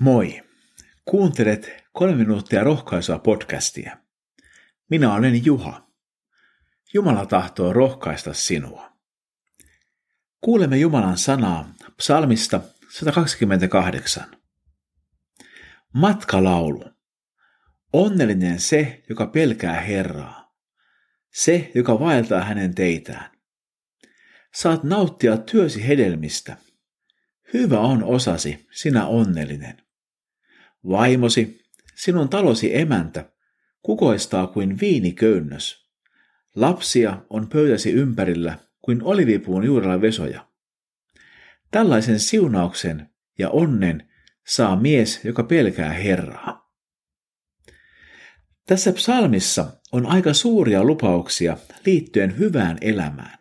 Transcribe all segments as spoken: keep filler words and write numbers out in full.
Moi! Kuuntelet kolme minuuttia rohkaisua podcastia. Minä olen Juha. Jumala tahtoo rohkaista sinua. Kuulemme Jumalan sanaa psalmista sata kaksikymmentäkahdeksan. Matkalaulu. Onnellinen se, joka pelkää Herraa. Se, joka vaeltaa hänen teitään. Saat nauttia työsi hedelmistä. Hyvä on osasi, sinä onnellinen. Vaimosi, sinun talosi emäntä, kukoistaa kuin viiniköynnös. Lapsia on pöytäsi ympärillä kuin olivipuun juurella vesoja. Tällaisen siunauksen ja onnen saa mies, joka pelkää Herraa. Tässä psalmissa on aika suuria lupauksia liittyen hyvään elämään.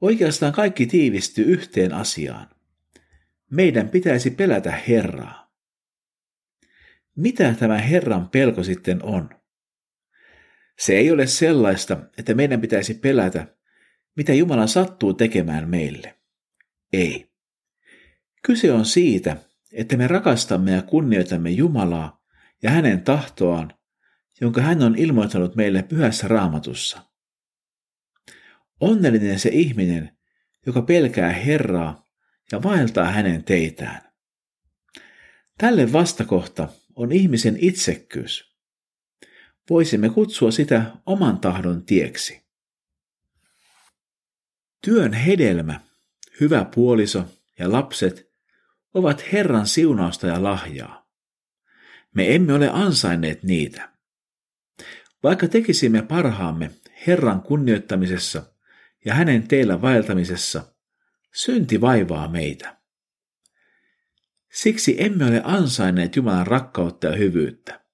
Oikeastaan kaikki tiivistyy yhteen asiaan. Meidän pitäisi pelätä Herraa. Mitä tämä Herran pelko sitten on? Se ei ole sellaista, että meidän pitäisi pelätä, mitä Jumala sattuu tekemään meille. Ei. Kyse on siitä, että me rakastamme ja kunnioitamme Jumalaa ja hänen tahtoaan, jonka hän on ilmoittanut meille pyhässä Raamatussa. Onnellinen se ihminen, joka pelkää Herraa ja vaeltaa hänen teitään. Tälle vastakohta on ihmisen itsekkyys. Voisimme kutsua sitä oman tahdon tieksi. Työn hedelmä, hyvä puoliso ja lapset ovat Herran siunausta ja lahjaa. Me emme ole ansainneet niitä. Vaikka tekisimme parhaamme Herran kunnioittamisessa ja hänen teillä vaeltamisessa, synti vaivaa meitä. Siksi emme ole ansainneet Jumalan rakkautta ja hyvyyttä.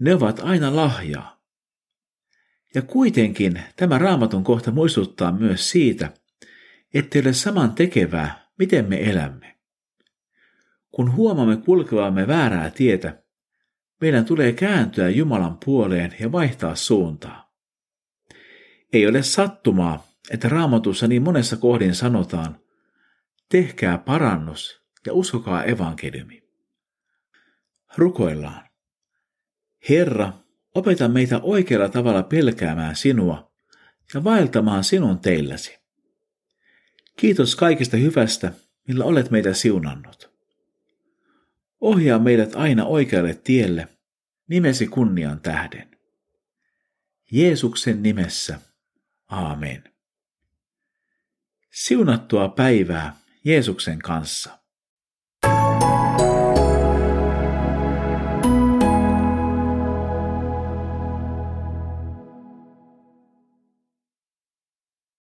Ne ovat aina lahjaa. Ja kuitenkin tämä Raamatun kohta muistuttaa myös siitä, ettei ole saman tekevää, miten me elämme. Kun huomaamme kulkevamme väärää tietä, meidän tulee kääntyä Jumalan puoleen ja vaihtaa suuntaa. Ei ole sattumaa, että Raamatussa niin monessa kohdin sanotaan, tehkää parannus ja uskokaa evankeliumi. Rukoillaan. Herra, opeta meitä oikealla tavalla pelkäämään sinua ja vaeltamaan sinun teilläsi. Kiitos kaikesta hyvästä, millä olet meitä siunannut. Ohjaa meidät aina oikealle tielle, nimesi kunnian tähden. Jeesuksen nimessä. Aamen. Siunattua päivää Jeesuksen kanssa.